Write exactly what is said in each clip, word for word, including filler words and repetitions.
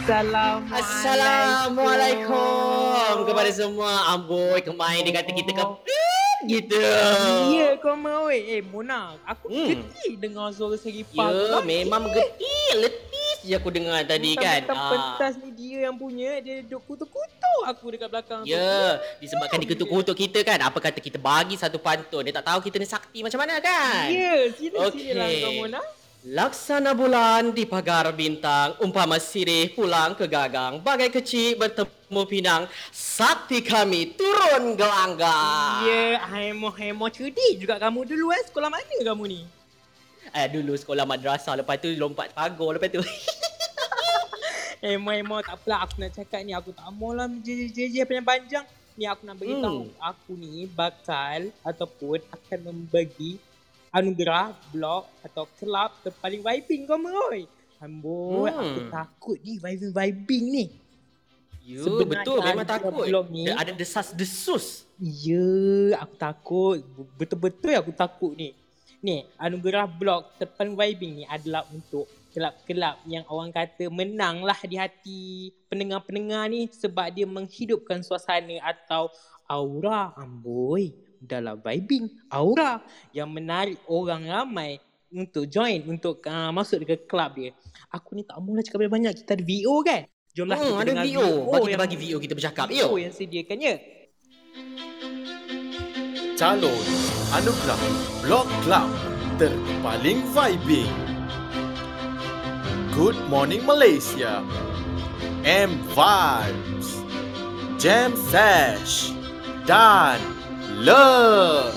Assalamualaikum. Assalamualaikum kepada semua. Amboi, kemain dia kata kita ke gitu. Ya, kau mau eh, eh Mona, aku hmm. getih dengar suara Seri Pang. Ya, Pang. Memang getih, letih je aku dengar tadi kan. Tentang pentas ni dia yang punya, dia duduk kutuk-kutuk aku dekat belakang. Ya, tu. Disebabkan ya, dikutuk-kutuk kita kan. Apa kata kita bagi satu pantun, dia tak tahu kita ni sakti macam mana kan. Ya, sini-sinilah okay. Kau Mona. Laksana bulan di pagar bintang, umpama sirih pulang ke gagang, bagai kecil bertemu pinang, sakti kami turun gelanggang. Ya, yeah, hemo-hemo cerdik juga kamu dulu eh. Sekolah mana kamu ni? Eh, dulu sekolah madrasah, lepas tu lompat pagar, lepas tu. Hemo-hemo tak apalah aku nak cakap ni, aku tak maulah je-je panjang-panjang. Ni aku nak beritahu, hmm. aku ni bakal ataupun akan membagi anugerah, blog atau kelab terpaling vibing kau meroi. Amboi, hmm. aku takut ni vibing-vibing ni. Ya, betul memang takut. Ni, ada desas-desus. Ya, aku takut. Betul-betul aku takut ni. Ni, anugerah blog terpaling vibing ni adalah untuk kelab-kelab yang orang kata menanglah di hati pendengar-pendengar ni sebab dia menghidupkan suasana atau aura. Amboi. Dalam vibing, aura yang menarik orang ramai untuk join, untuk uh, masuk dekat kelab dia. Aku ni tak maulah cakap banyak-banyak, kita ada V O kan? Jomlah hmm, kita ada V O, bagi kita bagi V O kita bercakap. V O yang sediakannya. Calon anugerah Blog Club terpaling vibing. Good Morning Malaysia, MVibe, Jam Sesh, dan Love.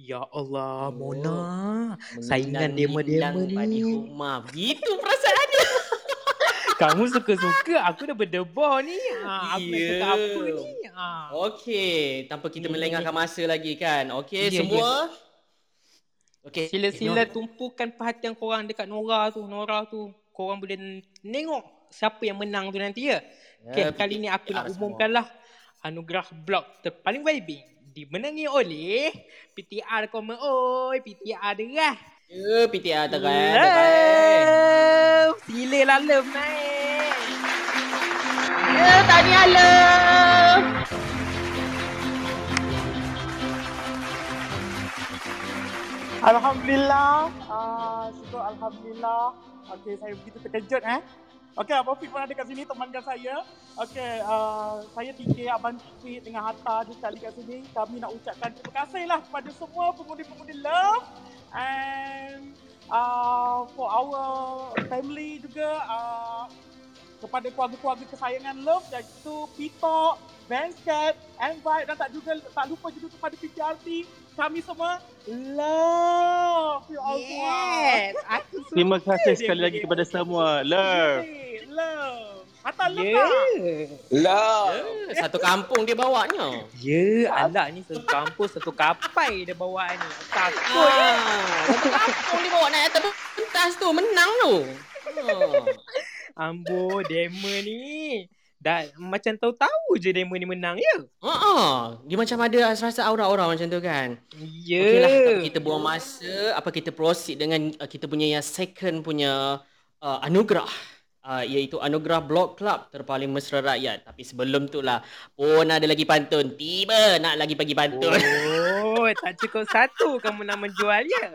Ya Allah, Mona. Oh, saingan demo-demo ni. Begitu perasaan dia. Kamu suka-suka, aku dah berdebar ni. Ha, aku yeah. nak cakap apa ni. Ha. Okey, tanpa kita yeah. melengahkan masa lagi kan. Okey, yeah, semua. Yeah. Okey, sila-sila tumpukan perhatian korang dekat Nora tu. Nora tu, korang boleh tengok siapa yang menang tu nanti ya. Okey, yeah, kali ni aku nak umumkanlah. Anugerah blog terpaling vibing dimenangi oleh P T R koma oi, P T R derah. Ya, P T R derah. Love. Silalah love naik. Ya, tahniah love. Alhamdulillah. Uh, syukur Alhamdulillah. Okey, saya begitu terkejut eh. Okey, Abang Fik pun ada kat sini, temankan saya. Okey, uh, saya T K, Abang Fik dengan Hatta dia sekali kat sini. Kami nak ucapkan terima kasihlah kepada semua pengundi-pengundi love. And uh, for our family juga, uh, kepada keluarga-keluarga kesayangan love, iaitu Pitok, Vanscat, MVibe dan tak juga tak lupa juga kepada P T R T. Kami semua love you all. Yes. Terima kasih sekali lagi kepada semua. Love. Love. Hatta love yeah. Love. love. Yeah. Satu kampung dia bawanya. Ya, yeah, anak ni satu kampung, satu kapai dia bawa ni. Takut. Ah, satu kampung dia bawa naik atas pentas tu, menang tu. Oh. Ambo, demo ni. Dah macam tahu-tahu je demo ni menang ya. Ha ah, dia macam ada rasa aura-aura macam tu kan. Ya. Yeah. Okeylah, tak kita buang masa, apa kita proceed dengan uh, kita punya yang second punya uh, anugerah uh, iaitu anugerah Blog Club terpaling mesra rakyat. Tapi sebelum tu lah pun ada lagi pantun. Tiba nak lagi bagi pantun. Oh, tak cukup satu kamu nak menjual ya.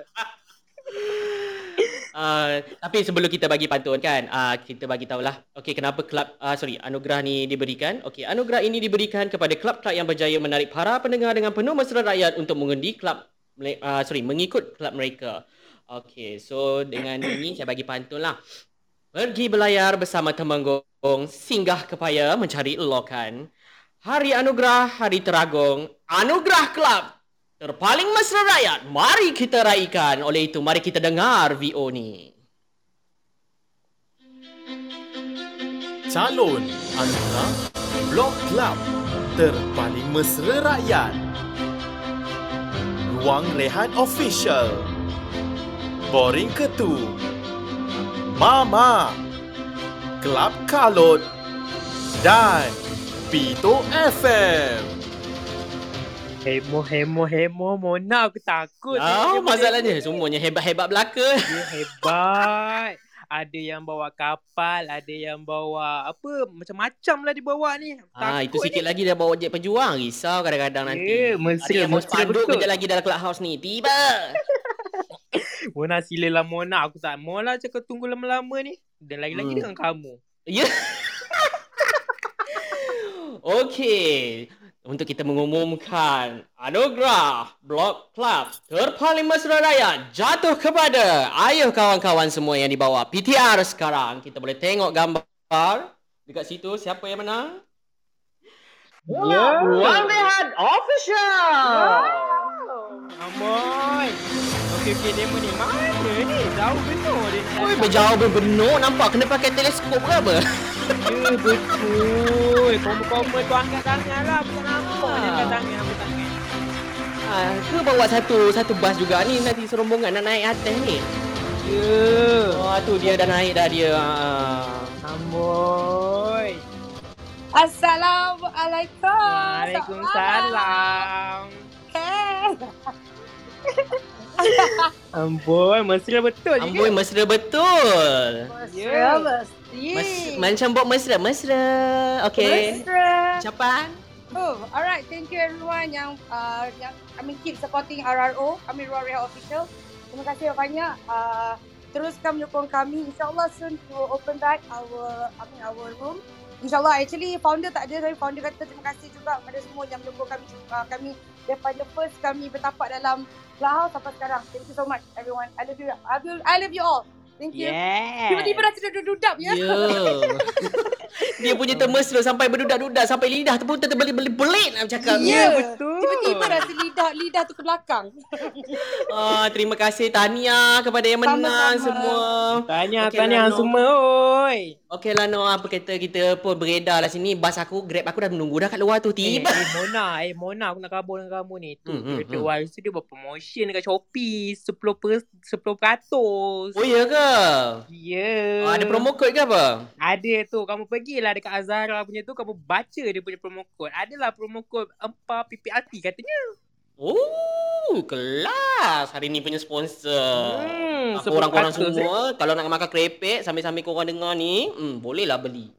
Uh, tapi sebelum kita bagi pantun kan, uh, kita bagi tahulah. Okey, kenapa kelab uh, sorry, anugerah ni diberikan? Okey, anugerah ini diberikan kepada kelab-kelab yang berjaya menarik para pendengar dengan penuh mesra rakyat untuk mengundi kelab uh, sorry, mengikut kelab mereka. Okey, so dengan ini saya bagi pantun lah. Pergi berlayar bersama Temenggung, singgah ke Paya mencari elokan. Hari anugerah, hari teragong, anugerah kelab terpaling mesra rakyat, mari kita raikan. Oleh itu, mari kita dengar V O ni. Calon anugerah Blog Club terpaling mesra rakyat. Ruang Rehat Official, Boring Ketu Mama, Kelap Kalut dan Pito F M. Hemo, hemo, hemo, Mona, aku takut. Oh, masalahnya semuanya hebat-hebat belaka. Dia hebat. ada yang bawa kapal, ada yang bawa apa, macam-macam lah dibawa ni. Ah, itu sikit ni. Lagi dah bawa jet pejuang, risau kadang-kadang nanti. Yeah, mesti, ada yang bawa spanduk kejap lagi dalam clubhouse ni, tiba. Mona silalah Mona, aku tak mau lah cakap tunggu lama-lama ni. Dan lagi-lagi hmm. dengan kamu. Ya. Yeah. Okey. Untuk kita mengumumkan anugerah Blok Club Terpaling Mesra Rakyat jatuh kepada ayuh kawan-kawan semua yang dibawa P T R sekarang. Kita boleh tengok gambar dekat situ siapa yang menang. Yeah. Ruang Rehat Official. Amoy. Okey-okey demo ni mana ni? Jauh betul dia. Oi, berjauh berbenuk nampak kena pakai teleskop ke apa? Ya, betul. Kompo-kompo tu angkat tangan lah. Bukan nampak dia angkat tangan, angkat tangan. Ah, ke bawa satu satu bas juga ni nanti serombongan nak naik atas ni. Ya. Wah, tu dia dah naik dah dia. Amboi. Assalamualaikum. Waalaikumsalam. Hey. Amboi, mesra betul juga. Amboi, mesra betul. Ya, mesra. Mas, macam buat mesra, mesra. Okay. Mesra. Capan. Oh, alright. Thank you everyone yang uh, yang I mean keep supporting R R O, I mean Ruang Rehat Official. Terima kasih banyak. Uh, teruskan menyokong kami. InsyaAllah soon to open back our I mean our room. InsyaAllah. Actually founder tak ada, tapi founder kata terima kasih juga kepada semua yang menyokong kami. Uh, kami daripada first kami bertapak dalam Clubhouse sampai sekarang. Thank you so much everyone. I love you. I will, I love you all. Thank you. Yeah. Tiba-tiba dah terdudak-dudak ya. Yeah. Dia punya termesra sampai berdudak-dudak sampai lidah tu pun terbelit-belit nak bercakap. Ya, yeah, betul. Tiba-tiba dah lidah lidah tu ke belakang. Ah, terima kasih Tahniah kepada yang sama-sama menang semua. Tahniah, okay, tahniah semua oi. Okeylah Noh, apa kata kita pun beredar lah sini. Bas aku, Grab aku dah menunggu dah kat luar tu. Tiba. Eh, eh Mona, eh Mona aku nak kabur dengan kamu ni. Tu Kretek hmm, hmm, Waris tu dia buat promotion dekat Shopee sepuluh peratus. Oh ya ke? Ya. Yeah. Oh, ada promo code ke apa? Ada tu. Kamu pergilah dekat Azhara punya tu, kamu baca dia punya promo code. Adalah promo code empat P P R T katanya. Oh, kelas. Hari ni punya sponsor. Hmm, korang-korang semua, saya. Kalau nak makan kerepek sambil-sambil korang dengar ni, hmm, bolehlah beli.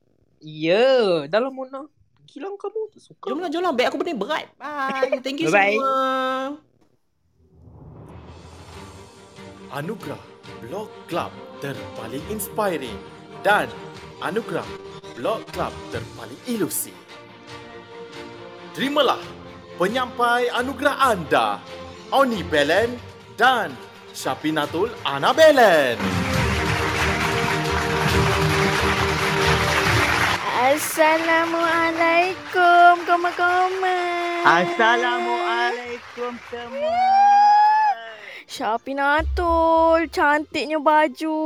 Ya, yeah. Dalam Mona. Gilang kamu suka. Jomlah, jomlah. Beg aku benar berat. Bye. Thank you bye-bye semua. Anugerah Blog Club Terpaling Inspiring dan anugerah Blog Club Terpaling Ilusi. Terimalah penyampai anugerah anda, Oni Belen dan Syapinatul Ana Belen. Assalamualaikum, koma-koma. Assalamualaikum semua. Syapinatul, cantiknya baju.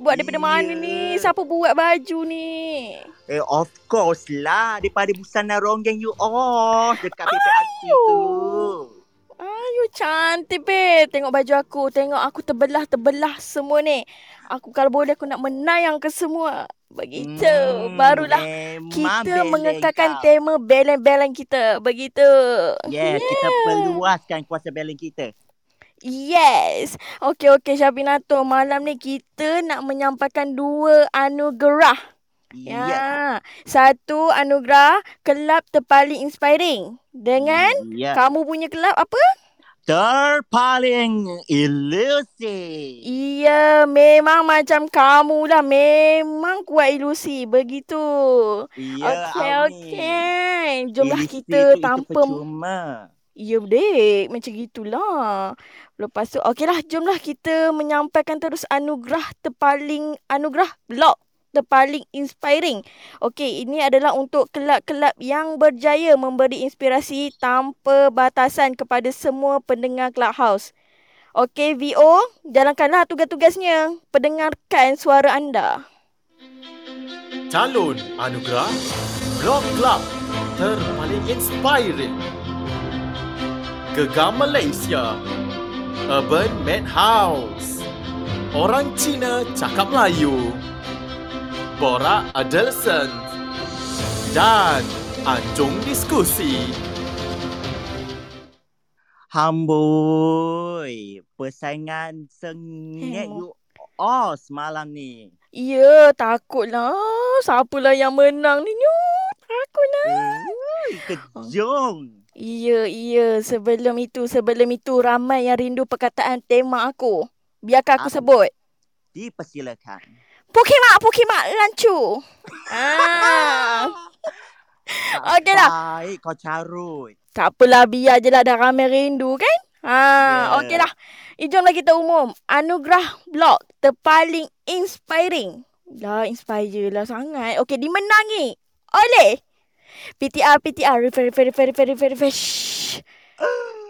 Buat daripada yeah mana ni? Siapa buat baju ni? Eh, of course lah. Daripada busana ronggeng you all. Dekat P P R T tu. Ayuh, cantik babe. Tengok baju aku. Tengok aku terbelah-terbelah semua ni. Aku kalau boleh aku nak menayang ke semua. Begitu. Hmm, barulah kita mengekalkan kau tema belen-belen kita. Begitu. Yeah, yeah, kita perluaskan kuasa belen kita. Yes. Okey, okey Syabinato. Malam ni kita nak menyampaikan dua anugerah. Ya, yeah. Satu anugerah kelab terpaling inspiring dengan yeah kamu punya kelab apa? Terpaling ilusi. Iya, yeah, memang macam kamu lah. Memang kuat ilusi. Begitu. Yeah, okey, okey. Jomlah ilusi kita tanpa... Ya, dek. Macam gitulah. Lepas tu, okeylah. Jomlah kita menyampaikan terus anugerah terpaling... Anugerah blog terpaling inspiring. Okey, ini adalah untuk kelab-kelab yang berjaya memberi inspirasi tanpa batasan kepada semua pendengar Clubhouse. Okey, V O, jalankanlah tugas-tugasnya. Pendengarkan suara anda. Calon anugerah Blog Club Terpaling Inspiring, Gagam Malaysia, Urban Madhouse, Orang Cina Cakap Melayu, Borak Adelson dan Anjung Diskusi. Hamboi, persaingan sengit you Oz malam ni. Ya, takutlah. Siapalah yang menang ni, Nyut? Takutlah. Eh, kejong. Ya, ya. Sebelum itu, sebelum itu ramai yang rindu perkataan tema aku. Biarkan aku, aku sebut. Dipersilakan. Pokimak, Pokimak, rancu. ah. Okey lah. Baik, kau carut. Tak apalah, biar je lah. Dah ramai rindu, kan? Ha, yeah. Okey lah. Jomlah kita umum. Anugerah blog terpaling inspiring. Dah, inspire lah sangat. Okey, dimenangi oleh P T R P T R refer refer refer refer refer refer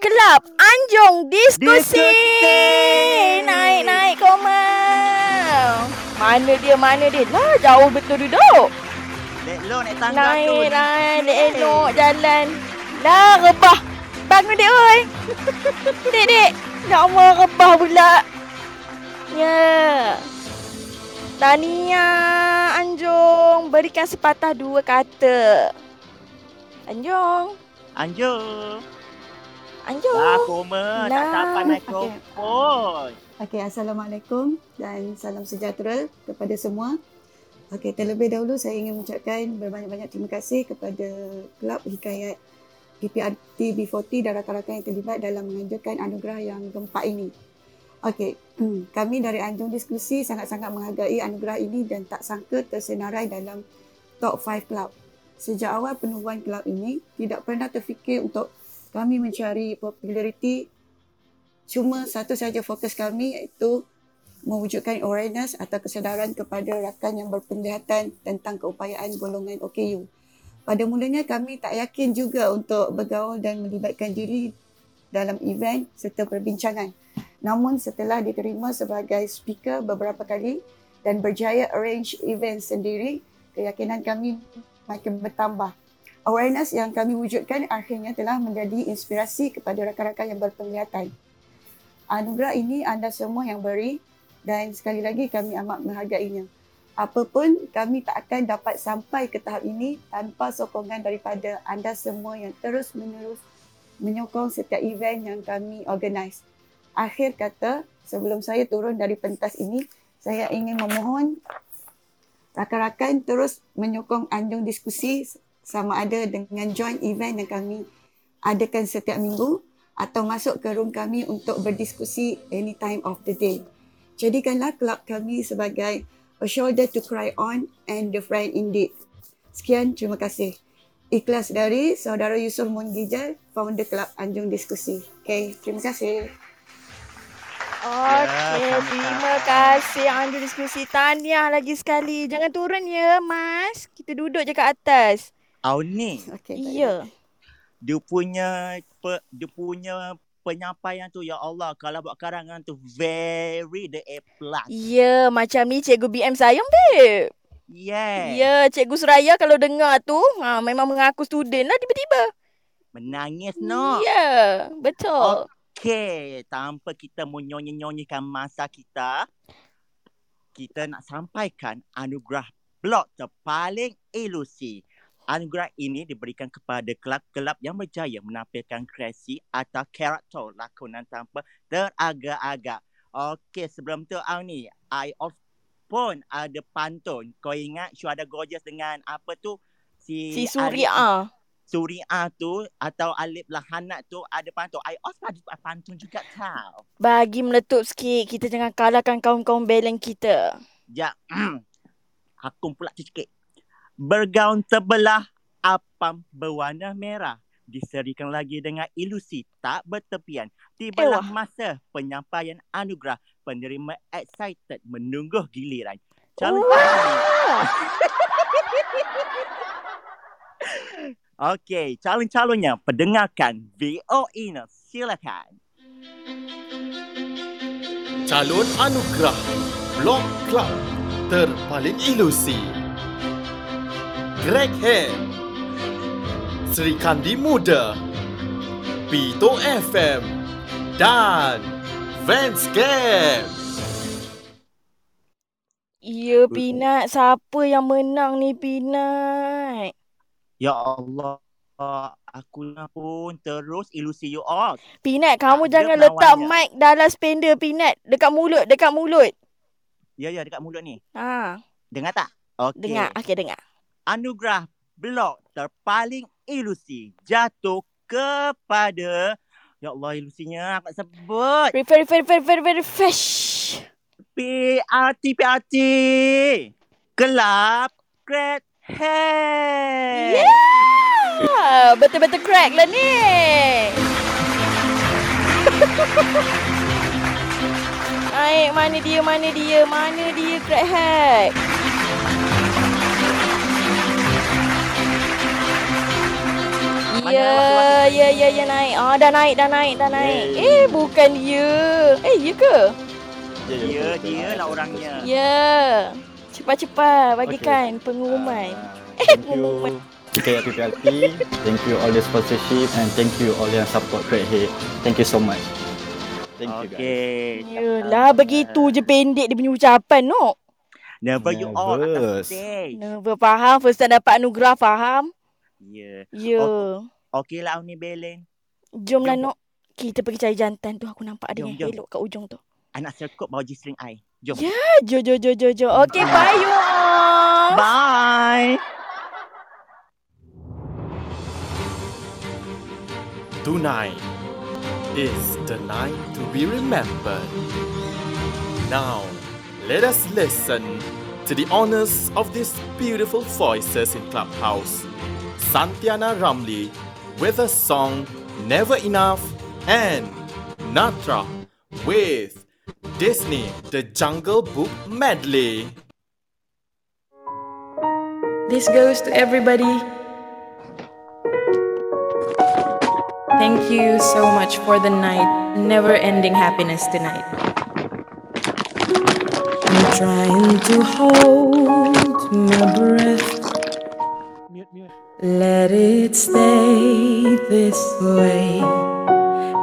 Kelab Anjung Diskusi. Naik naik koma. Mana dia mana dia? Lah jauh betul duduk. Lelok naik tangga naik, tu. Naik naik lelok jalan. Lah rebah. Bangun dek oi. Dek dek. Ya Allah rebah pula. Ya. Yeah. Tania Anjung berikan sepatah dua kata. Anjung. Anjung. Anjung. Wah, koma. Nah. Tak dapat naik kompon. Okey, Assalamualaikum dan salam sejahtera kepada semua. Okey, terlebih dahulu saya ingin mengucapkan berbanyak-banyak terima kasih kepada Kelab Hikayat P P R T B empat puluh dan rakan-rakan yang terlibat dalam menganjurkan anugerah yang keempat ini. Okey, kami dari Anjung Diskusi sangat-sangat menghargai anugerah ini dan tak sangka tersenarai dalam top lima Kelab. Sejak awal penubuhan kelab ini, tidak pernah terfikir untuk kami mencari populariti. Cuma satu sahaja fokus kami iaitu mewujudkan awareness atau kesedaran kepada rakan yang berpenglihatan tentang keupayaan golongan O K U. Pada mulanya, kami tak yakin juga untuk bergaul dan melibatkan diri dalam event serta perbincangan. Namun setelah diterima sebagai speaker beberapa kali dan berjaya arrange event sendiri, keyakinan kami makin bertambah. Awareness yang kami wujudkan akhirnya telah menjadi inspirasi kepada rakan-rakan yang berpenglihatan. Anugerah ini anda semua yang beri dan sekali lagi kami amat menghargainya. Apapun, kami tak akan dapat sampai ke tahap ini tanpa sokongan daripada anda semua yang terus-menerus menyokong setiap event yang kami organise. Akhir kata, sebelum saya turun dari pentas ini, saya ingin memohon rakan-rakan terus menyokong Anjung Diskusi sama ada dengan join event yang kami adakan setiap minggu atau masuk ke room kami untuk berdiskusi any time of the day. Jadikanlah kelab kami sebagai a shoulder to cry on and the friend indeed. Sekian, terima kasih. Ikhlas dari Saudara Yusof Mundijal, founder Kelab Anjung Diskusi. Okay, terima kasih. Okey, ya, terima kasih Anjung Diskusi. Tahniah lagi sekali. Jangan turun ya, Mas. Kita duduk je kat atas. Awal ni. Okay, ya. Dia punya pe, dia punya penyampaian tu, ya Allah, kalau buat karangan tu very the A plus. Ya, macam ni Cikgu B M sayang, babe. Yeah. Ya, Cikgu Suraya kalau dengar tu, ha, memang mengaku student lah tiba-tiba. Menangis, no. Ya, betul. Oh. Okay, tanpa kita menyonyi-nyonyikan masa kita, kita nak sampaikan anugerah blog terpaling ilusi. Anugerah ini diberikan kepada kelab-kelab yang berjaya menampilkan kreasi atau karakter lakonan tanpa teragak-agak. Okay, sebelum tu ni, I of pun ada pantun. Kau ingat Syuada Gorgeous dengan apa tu? Si, si Suria. Ari- Suriah tu atau Alif Lahanat tu ada pantun. I also ada pantun juga tau. Bagi meletup sikit. Kita jangan kalahkan kaum-kaum beleng kita. Ya. Aku pula tu sikit. Bergaun terbelah, apam berwarna merah. Diserikan lagi dengan ilusi tak bertepian. Tibalah Ewa. Masa penyampaian anugerah. Penerima excited menunggu giliran. Calon Okey, calon-calonnya pendengarkan V O E. Silakan. Calon anugerah Blog Club terpaling ilusi. Greg Henn, Seri Kandi Muda, Pito F M dan Vance Games. Ya, Pinat. Siapa yang menang ni, Pinat? Ya Allah, aku pun terus ilusi you all. Peanut, kamu ada jangan melawannya. Letak mic dalam spender, Peanut. Dekat mulut, dekat mulut. Ya, ya, dekat mulut ni. Ha. Dengar tak? Okey. Dengar. Okey, dengar. Anugerah blog terpaling ilusi jatuh kepada... Ya Allah, ilusinya apa sebut? Refer, refer, refer, refer, refer, refer. P T R T, P T R T. Kelab Crack Hack. Yeah! Betul-betul crack lah ni. Aik, mana dia, mana dia, mana dia Crack Hack. Ya, ya, ya, ya naik. Ah, oh, dah naik, dah naik, dah naik. Yay. Eh, bukan dia. Eh, ya ke? Ya, ya, dia lah orangnya. Ya. Yeah. Cepat-cepat bagikan okay. pengumuman. Uh, eh, pengumuman. Thank you P P R T. Thank you all the sponsorship and thank you all yang support Crack Hack. Thank you so much. Thank you okay. guys. Yalah, begitu je pendek dia punya ucapan, no? Never, Never. You all atas stage. Never faham. First time dapat anugerah, faham? Ya. Yeah. Ya. Yeah. Okey okay lah, Uni Belen. Jom, Jom lah, Nok. Kita pergi cari jantan tu. Aku nampak ada yang elok kat ujung tu. Anak serkut bawa G-string I. Jom. Ya, yeah. jom, jom, jom, jom, jom. Okey, bye you all. Bye. Tonight is the night to be remembered. Now, let us listen to the honors of these beautiful voices in Clubhouse. Santiana Ramli with a song Never Enough and Natra with Disney The Jungle Book Medley. This goes to everybody. Thank you so much for the night. Never-ending happiness tonight. I'm trying to hold my breath. Let it stay this way.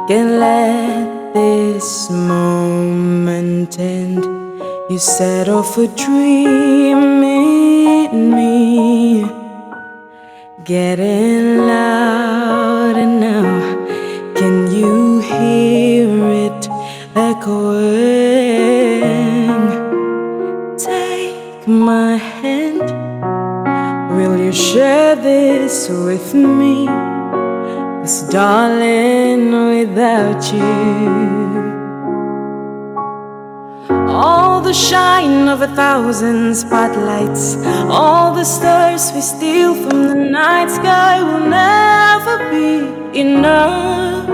Can't let this moment end. You set off a dream in me, getting louder now. Can you hear it echoing? Take my hand. Will you share this with me? 'Cause darling, without you, all the shine of a thousand spotlights, all the stars we steal from the night sky will never be enough,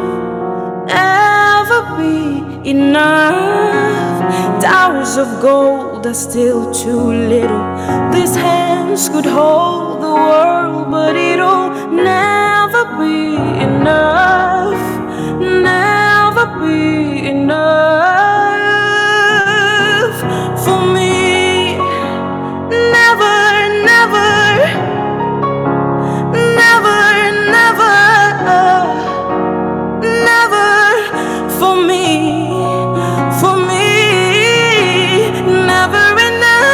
never be enough. Towers of gold are still too little. These hands could hold the world, but it'll never be enough, never be enough for me. Never, never, never, never, never for me, for me, never enough.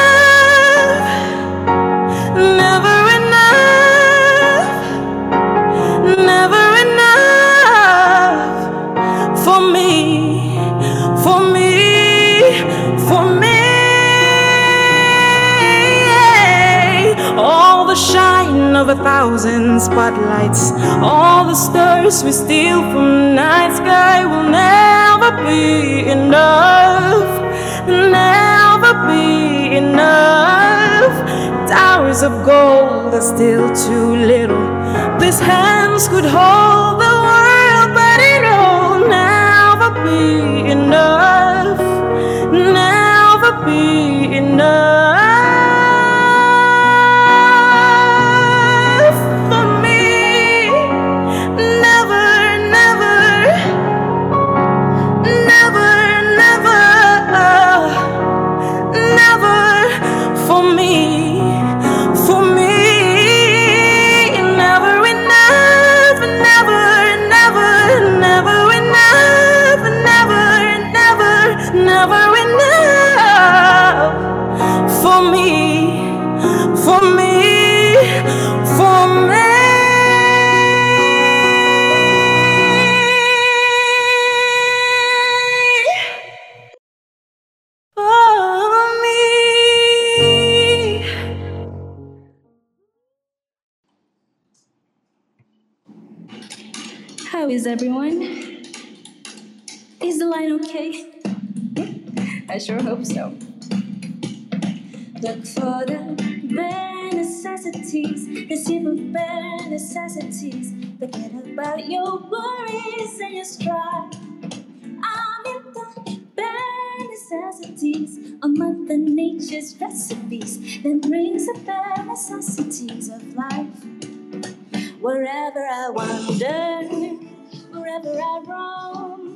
Of a thousand spotlights, all the stars we steal from night sky will never be enough, never be enough. Towers of gold are still too little. These hands could hold the world, but it'll never be enough, never be enough. For me. How is everyone? Is the line okay? I sure hope so. Look for the bare necessities, the simple bare necessities. Forget about your worries and your strife. I'm in the bare necessities, a mother nature's recipes that brings the bare necessities of life. Wherever I wander, wherever I roam,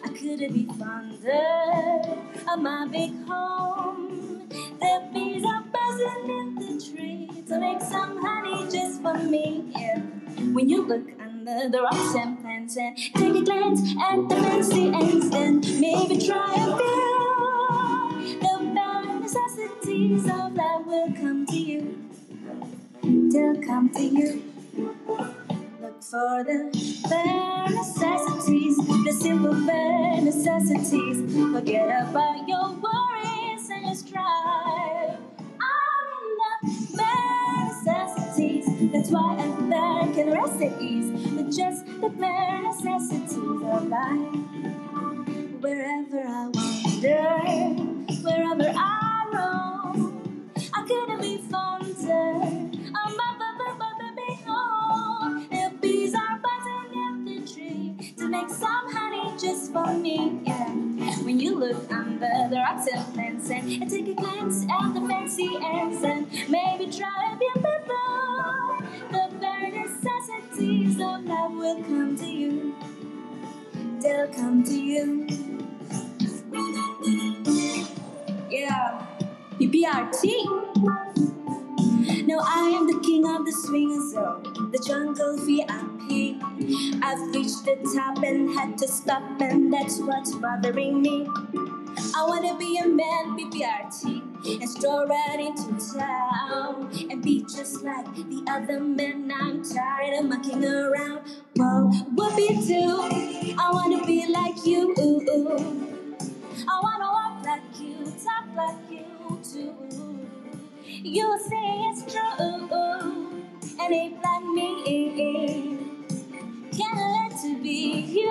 I couldn't be fonder of my big home. The bees are buzzing in the tree to make some honey just for me. Yeah. When you look under the rocks and plants and take a glance at the fancy ends, then maybe try and feel the bare necessities of life will come to you. They'll come to you. Look for the bare necessities, the simple bare necessities. Forget about your worries and your strife. I'm in the bare necessities. That's why I'm back in recipes, but just the bare necessities of life. Wherever I wander, wherever I roam, I couldn't be fonder. Make some honey just for me, yeah. When you look under the rocks and plants and take a glance at the fancy ends, and maybe try to be a people, the bare necessities of life will come to you. They'll come to you. Yeah, P P R T. Now I am the king of the swingers, zone, the jungle V I P. I've reached the top and had to stop, and that's what's bothering me. I wanna be a man, P P R T, and stroll right into town and be just like the other men. I'm tired of mucking around. Whoa, whoopie-doo, I wanna be like you. I wanna walk like you, talk like you too. You'll say it's true, and ain't like me. Can't let to be you,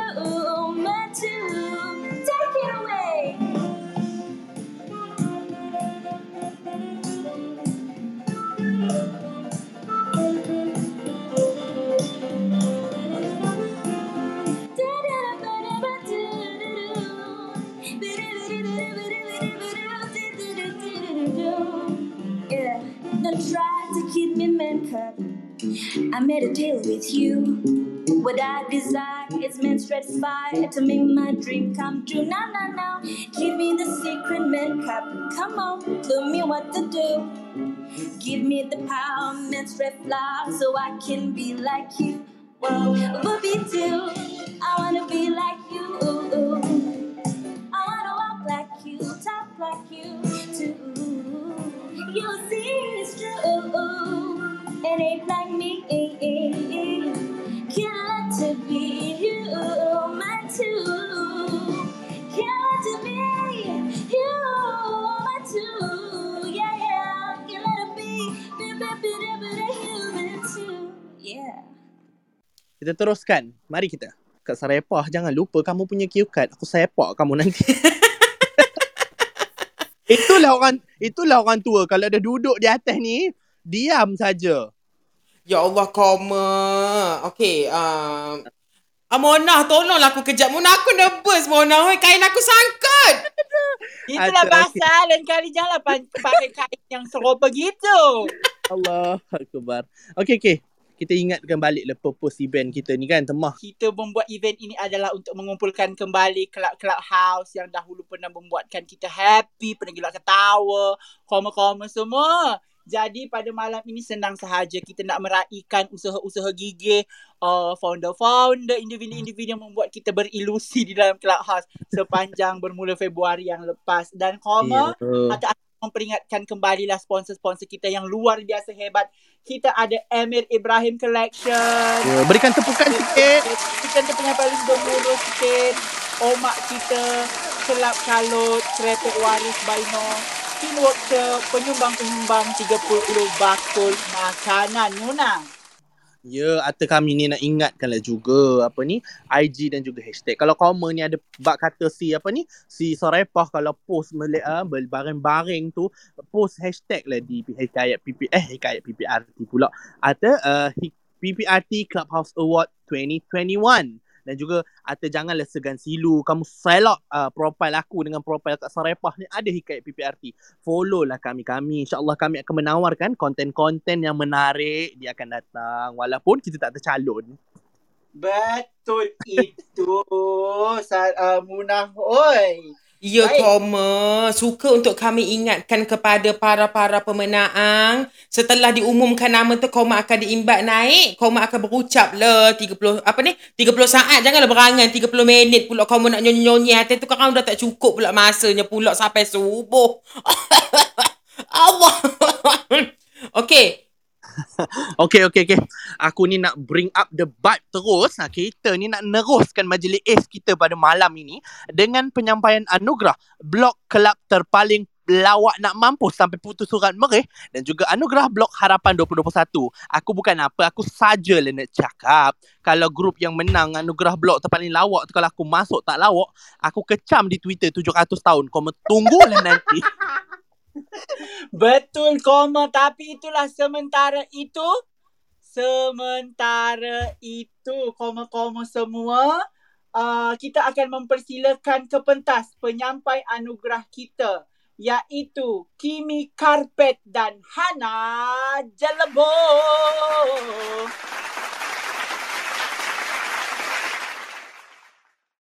meant to take it away. Yeah, don't try to keep me man cup. I made a deal with you. What I desire is menstruate fire to make my dream come true. Now, now, now, give me the secret man cup. Come on, tell me what to do. Give me the power, menstruate flower, so I can be like you. Whoa, whoopie too. I wanna be like you. I wanna walk like you, talk like you too. You'll see it's true. It ain't like me. Can't let to be you, my two. Can't let to be you, my two. Yeah, yeah. Can't let it be, be, be, be, be, be, be two. Yeah. Kita teruskan. Mari kita. Kat Sarayapah, jangan lupa kamu punya cue card. Aku sepak kamu nanti. Itulah orang, itulah orang tua. Kalau ada duduk di atas ni, diam saja. Ya Allah, koma. Okay. Uh, ah, Mona, tolonglah aku kejap. Mona, aku nervous, Mona. Kain aku sangkut. Itulah pasal. Lain kali janganlah pakai kain yang serupa gitu. Allah Akbar. Okay, okay. Kita ingatkan baliklah purpose event kita ni kan, Temah. Kita membuat event ini adalah untuk mengumpulkan kembali kelab-kelab house yang dahulu pernah membuatkan kita happy, pernah gila ketawa, koma-koma semua. Jadi pada malam ini senang sahaja kita nak meraihkan usaha-usaha gigih uh, founder-founder, individu-individu yang membuat kita berilusi di dalam Clubhouse sepanjang bermula Februari yang lepas. Dan Koma yeah. akan memperingatkan kembalilah sponsor-sponsor kita yang luar biasa hebat. Kita ada Emir Ibrahim Collection. Yeah. Berikan tepukan sikit. Berikan tepukan paling bermula sikit. Omak kita, Kelap Kalut, Kretek Waris Baino. Team Worker, penyumbang-penyumbang tiga puluh bakul makanan, Mona. Ya, atau kami ni nak ingatkanlah juga apa ni I G dan juga hashtag. Kalau komen ni ada bak kata si apa ni si Sorepah kalau post melek ah baring-baring tu post hashtag lah di Hikayat P P eh Hikayat P P R T pula atau uh, P P R T Clubhouse Award twenty twenty-one. Dan juga atau janganlah segan silu kamu selok uh, profil aku dengan profil Kak Sarepah ni ada Hikayat P P R T. Follow lah kami-kami. InsyaAllah kami akan menawarkan konten-konten yang menarik dia akan datang walaupun kita tak tercalon. Betul itu. Sa- uh, Munah oi. Ya, Thomas. Suka untuk kami ingatkan kepada para-para pemenang. Setelah diumumkan nama tu, Thomas akan diimbat naik. Thomas akan berucap lah tiga puluh, apa ni? tiga puluh saat. Janganlah berangan tiga puluh minit pula Thomas nak nyonya-nyonya. Hati tu korang dah tak cukup pula masanya pula sampai subuh. Allah. Okay. Okay, okay, okay. Aku ni nak bring up the vibe terus. Nah, kita ni nak neruskan majlis ace kita pada malam ini dengan penyampaian anugerah blok kelab terpaling lawak nak mampus sampai putus surat merih dan juga anugerah blok harapan dua ribu dua puluh satu. Aku bukan apa, aku sajalah nak cakap. Kalau grup yang menang anugerah blok terpaling lawak tu kalau aku masuk tak lawak, aku kecam di Twitter tujuh ratus tahun. Kau tunggulah nanti. Betul koma, tapi itulah sementara itu Sementara itu koma-koma semua uh, kita akan mempersilakan ke pentas penyampai anugerah kita, iaitu Kimi Karpet dan Hana Jelebo.